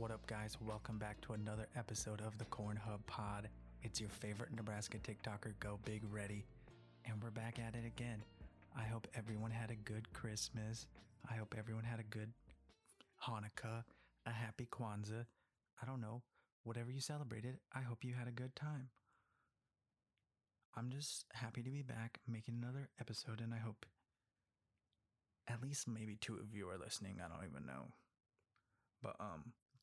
What up, guys? Welcome back to another episode of the Corn Hub Pod. It's your favorite Nebraska TikToker, Go Big Ready, and we're back at it again. I hope everyone had a good Christmas. I hope everyone had a good Hanukkah, a happy Kwanzaa. I don't know. Whatever you celebrated, I hope you had a good time. I'm just happy to be back making another episode, and I hope at least maybe two of you are listening. I don't even know. But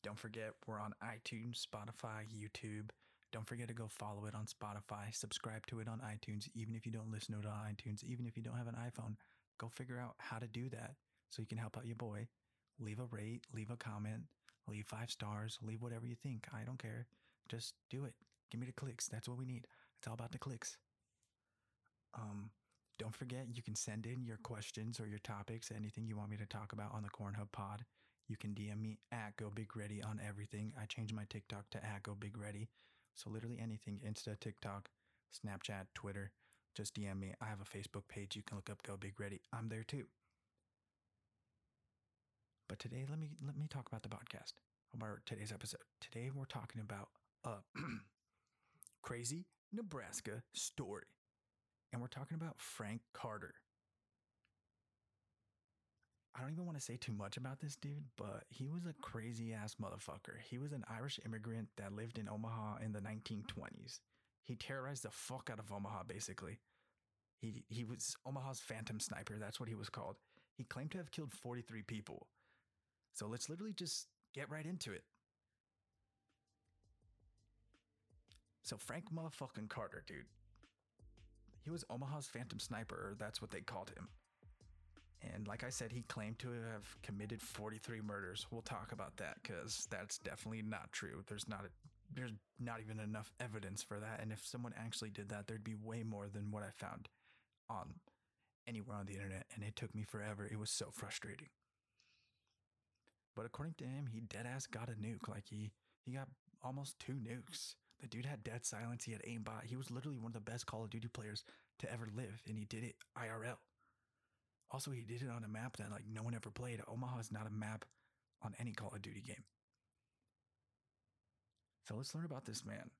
don't forget, we're on iTunes, Spotify, YouTube. Don't forget to go follow it on Spotify. Subscribe to it on iTunes, even if you don't listen to it on iTunes, even if you don't have an iPhone. Go figure out how to do that so you can help out your boy. Leave a rate, leave a comment, leave 5 stars, leave whatever you think. I don't care. Just do it. Give me the clicks. That's what we need. It's all about the clicks. Don't forget, you can send in your questions or your topics, anything you want me to talk about on the Corn Hub Pod. You can DM me at Go Big Ready on everything. I changed my TikTok to at Go Big Ready. So literally anything, Insta, TikTok, Snapchat, Twitter, just DM me. I have a Facebook page. You can look up Go Big Ready. I'm there too. But today, let me talk about the podcast, about today's episode. Today, we're talking about a crazy Nebraska story. And we're talking about Frank Carter. I don't even want to say too much about this dude, but he was a crazy ass motherfucker. He was an Irish immigrant that lived in Omaha in the 1920s. He terrorized the fuck out of Omaha, basically. He was Omaha's Phantom Sniper. That's what he was called. He claimed to have killed 43 people. So let's literally just get right into it. So Frank motherfucking Carter, dude. He was Omaha's Phantom Sniper. Or that's what they called him. And like I said, he claimed to have committed 43 murders. We'll talk about that because that's definitely not true. There's not even enough evidence for that. And if someone actually did that, there'd be way more than what I found on anywhere on the internet. And it took me forever. It was so frustrating. But according to him, he dead ass got a nuke. Like he got almost 2 nukes. The dude had dead silence. He had aimbot. He was literally one of the best Call of Duty players to ever live. And he did it IRL. Also, he did it on a map that like no one ever played. Omaha is not a map on any Call of Duty game. So let's learn about this man.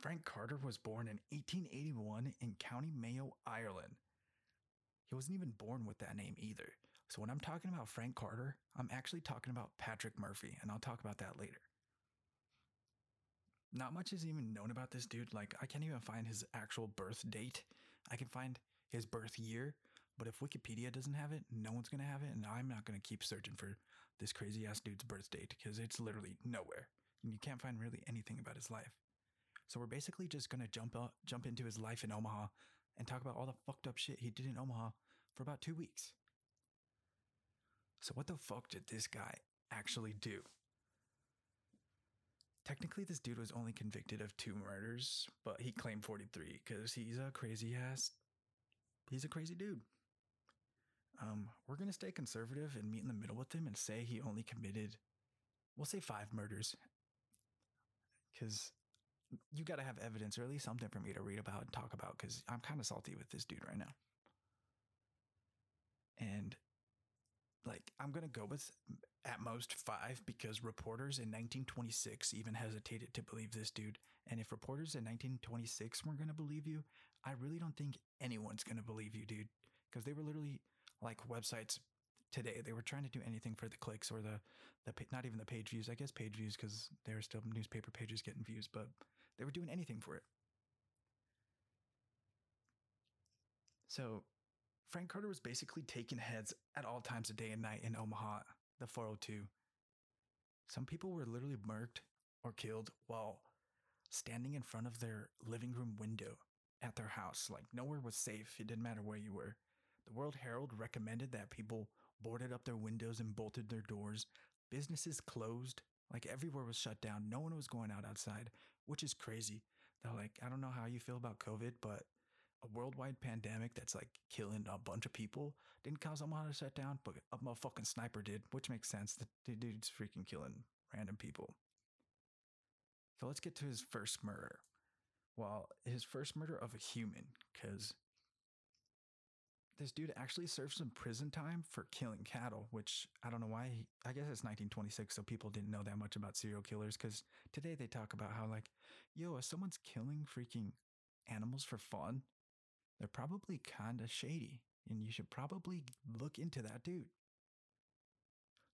Frank Carter was born in 1881 in County Mayo, Ireland. He wasn't even born with that name either. So when I'm talking about Frank Carter, I'm actually talking about Patrick Murphy, and I'll talk about that later. Not much is even known about this dude. Like, I can't even find his actual birth date. I can find his birth year, but if Wikipedia doesn't have it, no one's going to have it, and I'm not going to keep searching for this crazy-ass dude's birth date because it's literally nowhere, and you can't find really anything about his life. So we're basically just going to jump into his life in Omaha and talk about all the fucked up shit he did in Omaha for about 2 weeks. So what the fuck did this guy actually do? Technically, this dude was only convicted of 2 murders, but he claimed 43 because he's a crazy-ass... He's a crazy dude. We're going to stay conservative and meet in the middle with him and say he only committed, we'll say 5 murders. Because you got to have evidence or at least something for me to read about and talk about because I'm kind of salty with this dude right now. And like, I'm going to go with at most 5 because reporters in 1926 even hesitated to believe this dude. And if reporters in 1926 weren't going to believe you, I really don't think anyone's going to believe you, dude, because they were literally like websites today. They were trying to do anything for the clicks or not even the page views, I guess page views, because there were still newspaper pages getting views, but they were doing anything for it. So Frank Carter was basically taking heads at all times of day and night in Omaha, the 402. Some people were literally murked or killed while standing in front of their living room window at their house. Like, nowhere was safe. It didn't matter where you were. The World Herald recommended that people boarded up their windows and bolted their doors. Businesses closed. Like, everywhere was shut down. No one was going out outside, which is crazy. They're like, I don't know how you feel about COVID, but a worldwide pandemic that's like killing a bunch of people didn't cause Omaha to shut down, but a motherfucking sniper did, which makes sense. The dude's freaking killing random people. So let's get to his first murder. Well, his first murder of a human, because this dude actually served some prison time for killing cattle, which I don't know why. I guess it's 1926, so people didn't know that much about serial killers, because today they talk about how, like, yo, if someone's killing freaking animals for fun, they're probably kind of shady, and you should probably look into that dude.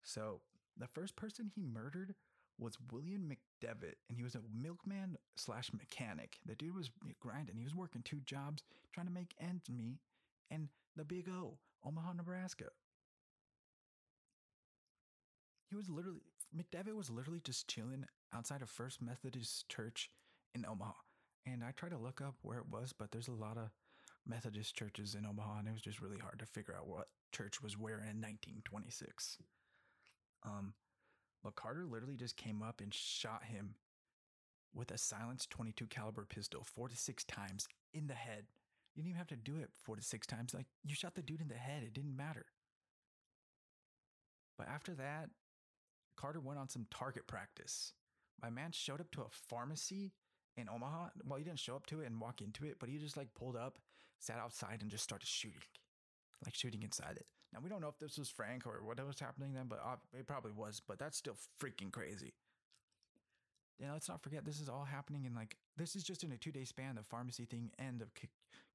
So the first person he murdered was William McDevitt, and he was a milkman / mechanic. The dude was grinding. He was working 2 jobs, trying to make ends meet, and the Big O, Omaha, Nebraska. McDevitt was literally just chilling outside of First Methodist Church in Omaha. And I tried to look up where it was, but there's a lot of Methodist churches in Omaha, and it was just really hard to figure out what church was where in 1926. But Carter literally just came up and shot him with a silenced .22 caliber pistol 4 to 6 times in the head. You didn't even have to do it 4 to 6 times. Like, you shot the dude in the head. It didn't matter. But after that, Carter went on some target practice. My man showed up to a pharmacy in Omaha. Well, he didn't show up to it and walk into it, but he just like pulled up, sat outside, and just started shooting. Like, shooting inside it. Now, we don't know if this was Frank or what was happening then, but it probably was. But that's still freaking crazy. And let's not forget, this is all happening in, like, this is just in a 2-day span, the pharmacy thing and the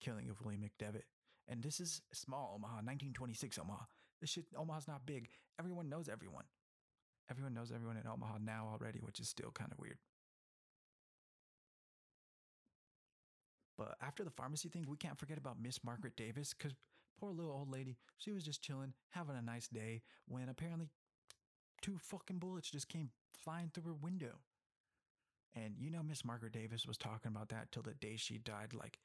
killing of William McDevitt. And this is small Omaha, 1926 Omaha. This shit, Omaha's not big. Everyone knows everyone. Everyone knows everyone in Omaha now already, which is still kind of weird. But after the pharmacy thing, we can't forget about Miss Margaret Davis, because poor little old lady, she was just chilling, having a nice day, when apparently 2 fucking bullets just came flying through her window. And you know, Miss Margaret Davis was talking about that till the day she died, like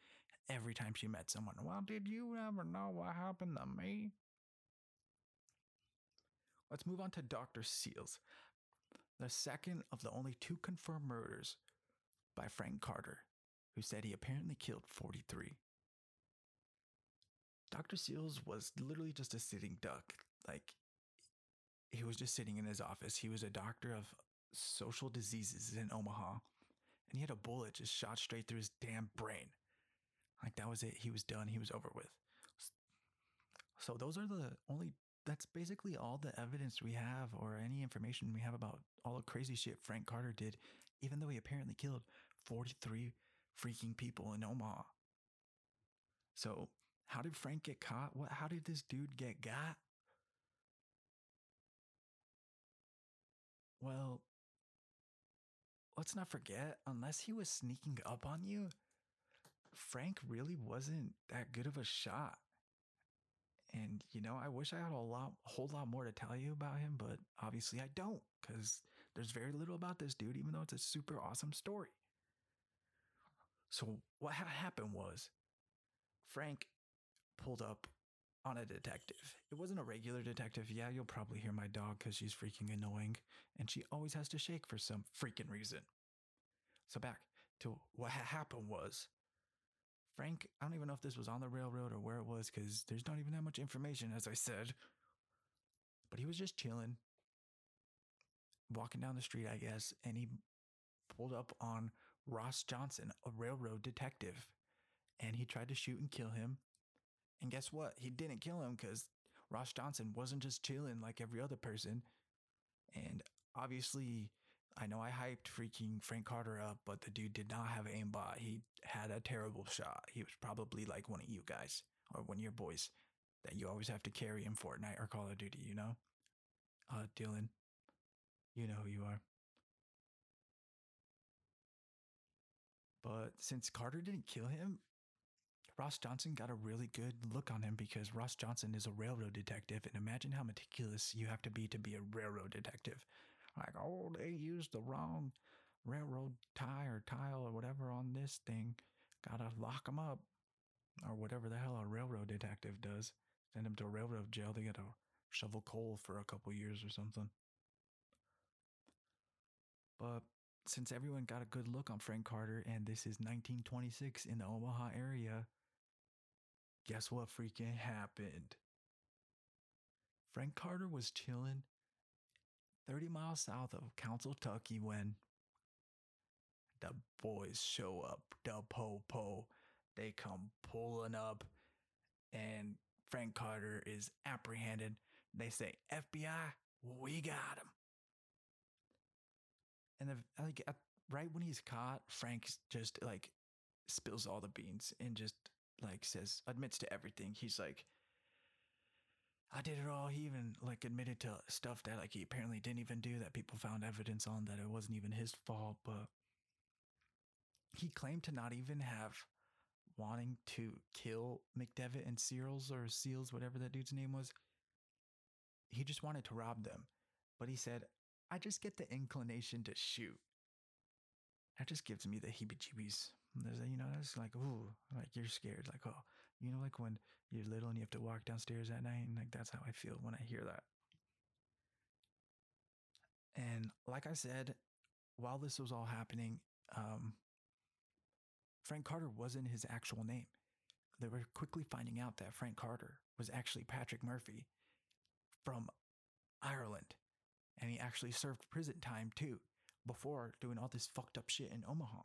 every time she met someone. Well, did you ever know what happened to me? Let's move on to Dr. Seals, the second of the only 2 confirmed murders by Frank Carter, who said he apparently killed 43. Dr. Seals was literally just a sitting duck. Like, he was just sitting in his office. He was a doctor of social diseases in Omaha, and he had a bullet just shot straight through his damn brain. Like, that was it. He was done. He was over with. So those are that's basically all the evidence we have, or any information we have about all the crazy shit Frank Carter did, even though he apparently killed 43 freaking people in Omaha. So how did Frank get caught? How did this dude get got? Well, let's not forget, unless he was sneaking up on you, Frank really wasn't that good of a shot. And, you know, I wish I had a whole lot more to tell you about him, but obviously I don't, because there's very little about this dude, even though it's a super awesome story. So what happened was, Frank pulled up on a detective. It wasn't a regular detective. Yeah, you'll probably hear my dog, because she's freaking annoying, and she always has to shake for some freaking reason. So back to what happened was, Frank, I don't even know if this was on the railroad or where it was, because there's not even that much information, as I said, but he was just chilling, walking down the street, I guess, and he pulled up on Ross Johnson, a railroad detective, and he tried to shoot and kill him. And guess what? He didn't kill him, because Ross Johnson wasn't just chilling like every other person. And obviously, I know I hyped freaking Frank Carter up, but the dude did not have aimbot. He had a terrible shot. He was probably like one of you guys, or one of your boys that you always have to carry in Fortnite or Call of Duty, you know? Dylan, you know who you are. But since Carter didn't kill him, Ross Johnson got a really good look on him, because Ross Johnson is a railroad detective, and imagine how meticulous you have to be a railroad detective. Like, oh, they used the wrong railroad tie or tile or whatever on this thing. Gotta lock them up, or whatever the hell a railroad detective does. Send them to a railroad jail. They gotta shovel coal for a couple years or something. But since everyone got a good look on Frank Carter, and this is 1926 in the Omaha area, guess what freaking happened? Frank Carter was chilling 30 miles south of Council, Kentucky, when the boys show up. The po-po. They come pulling up, and Frank Carter is apprehended. They say, FBI, we got him. And right when he's caught, Frank just like spills all the beans and just like says, admits to everything. He's like, I did it all. He even like admitted to stuff that like he apparently didn't even do, that people found evidence on, that it wasn't even his fault. But he claimed to not even have wanting to kill McDevitt and Seals, or Seals, whatever that dude's name was. He just wanted to rob them. But he said, I just get the inclination to shoot. That just gives me the heebie-jeebies. It's like, ooh, like you're scared. Like, oh, you know, like when you're little and you have to walk downstairs at night, and like that's how I feel when I hear that. And like I said, while this was all happening, Frank Carter wasn't his actual name. They were quickly finding out that Frank Carter was actually Patrick Murphy from Ireland. And he actually served prison time too, before doing all this fucked up shit in Omaha.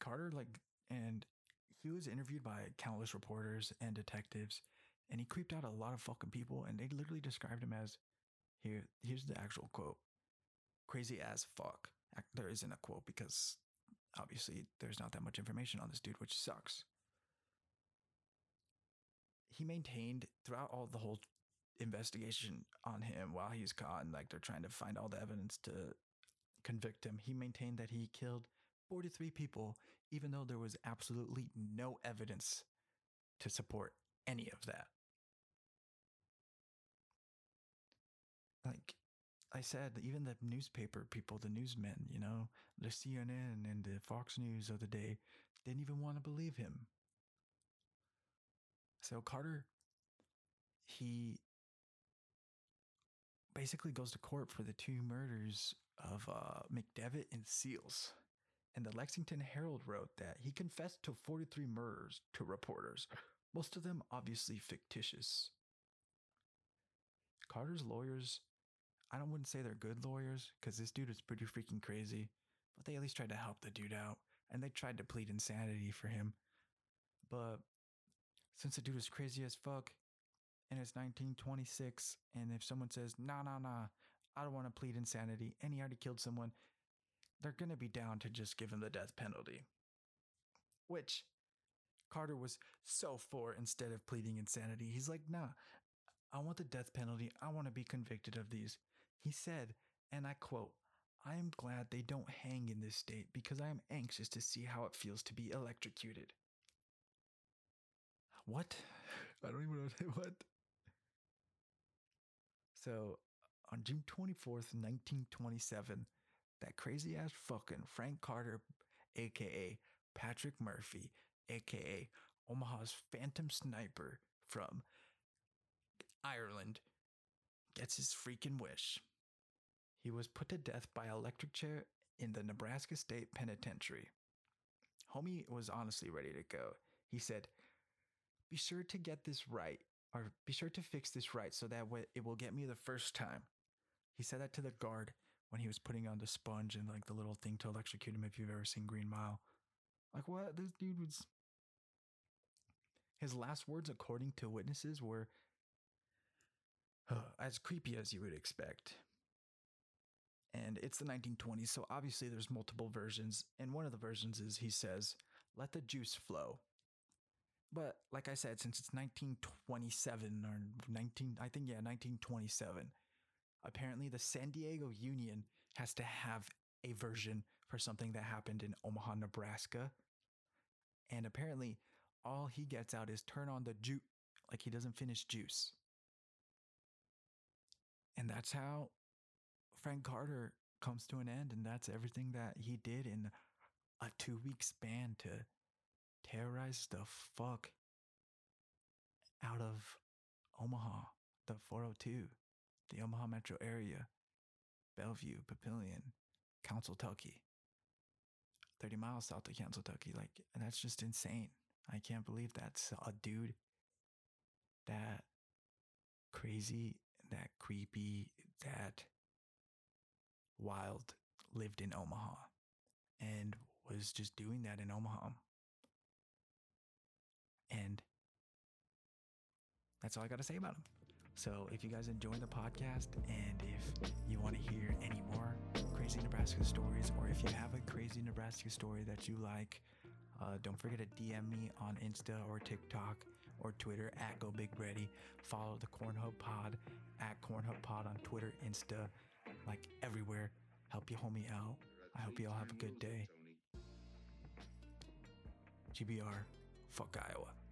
Carter, and he was interviewed by countless reporters and detectives, and he creeped out a lot of fucking people, and they literally described him as, here's the actual quote, crazy as fuck. There isn't a quote because obviously there's not that much information on this dude, which sucks. He maintained throughout all the whole investigation on him while he's caught and like they're trying to find all the evidence to convict him, he maintained that he killed 43 people, even though there was absolutely no evidence to support any of that. Like I said, even the newspaper people, the newsmen, the CNN and the Fox News of the day didn't even want to believe him. So Carter, he basically goes to court for the two murders of McDevitt and Seals. And the Lexington Herald wrote that he confessed to 43 murders to reporters, most of them obviously fictitious. Carter's lawyers, I wouldn't say they're good lawyers, because this dude is pretty freaking crazy, but they at least tried to help the dude out, and they tried to plead insanity for him. But since the dude was crazy as fuck, and it's 1926, and if someone says, nah, I don't want to plead insanity, and he already killed someone, they're going to be down to just give him the death penalty. Which Carter was so for instead of pleading insanity. He's like, nah, I want the death penalty. I want to be convicted of these. He said, and I quote, I am glad they don't hang in this state because I am anxious to see how it feels to be electrocuted. What? I don't even know what. So on June 24th, 1927, that crazy ass fucking Frank Carter, aka Patrick Murphy, aka Omaha's Phantom Sniper from Ireland, gets his freaking wish. He was put to death by electric chair in the Nebraska State Penitentiary. Homie was honestly ready to go. He said, be sure to get this right, or be sure to fix this right so that it will get me the first time. He said that to the guard when he was putting on the sponge and like the little thing to electrocute him, if you've ever seen Green Mile. Like, what? This dude was... His last words, according to witnesses, were as creepy as you would expect. And it's the 1920s, so obviously there's multiple versions. And one of the versions is he says, let the juice flow. But like I said, since it's 1927, apparently the San Diego Union has to have a version for something that happened in Omaha, Nebraska. And apparently all he gets out is turn on the juice, like he doesn't finish juice. And that's how Frank Carter comes to an end. And that's everything that he did in a 2-week span to terrorize the fuck out of Omaha, the 402, the Omaha metro area, Bellevue, Papillion, Council-Tucky, 30 miles south of Council-Tucky. Like, that's just insane. I can't believe that's a dude that crazy, that creepy, that wild lived in Omaha and was just doing that in Omaha. And that's all I got to say about him. So if you guys enjoy the podcast and if you want to hear any more crazy Nebraska stories, or if you have a crazy Nebraska story that you like, don't forget to DM me on Insta or TikTok or Twitter at Go Big Ready. Follow the Corn Hub Pod at Corn Hub Pod on Twitter, Insta, like everywhere. Help your homie out. I hope you all have a good day. GBR, fuck Iowa.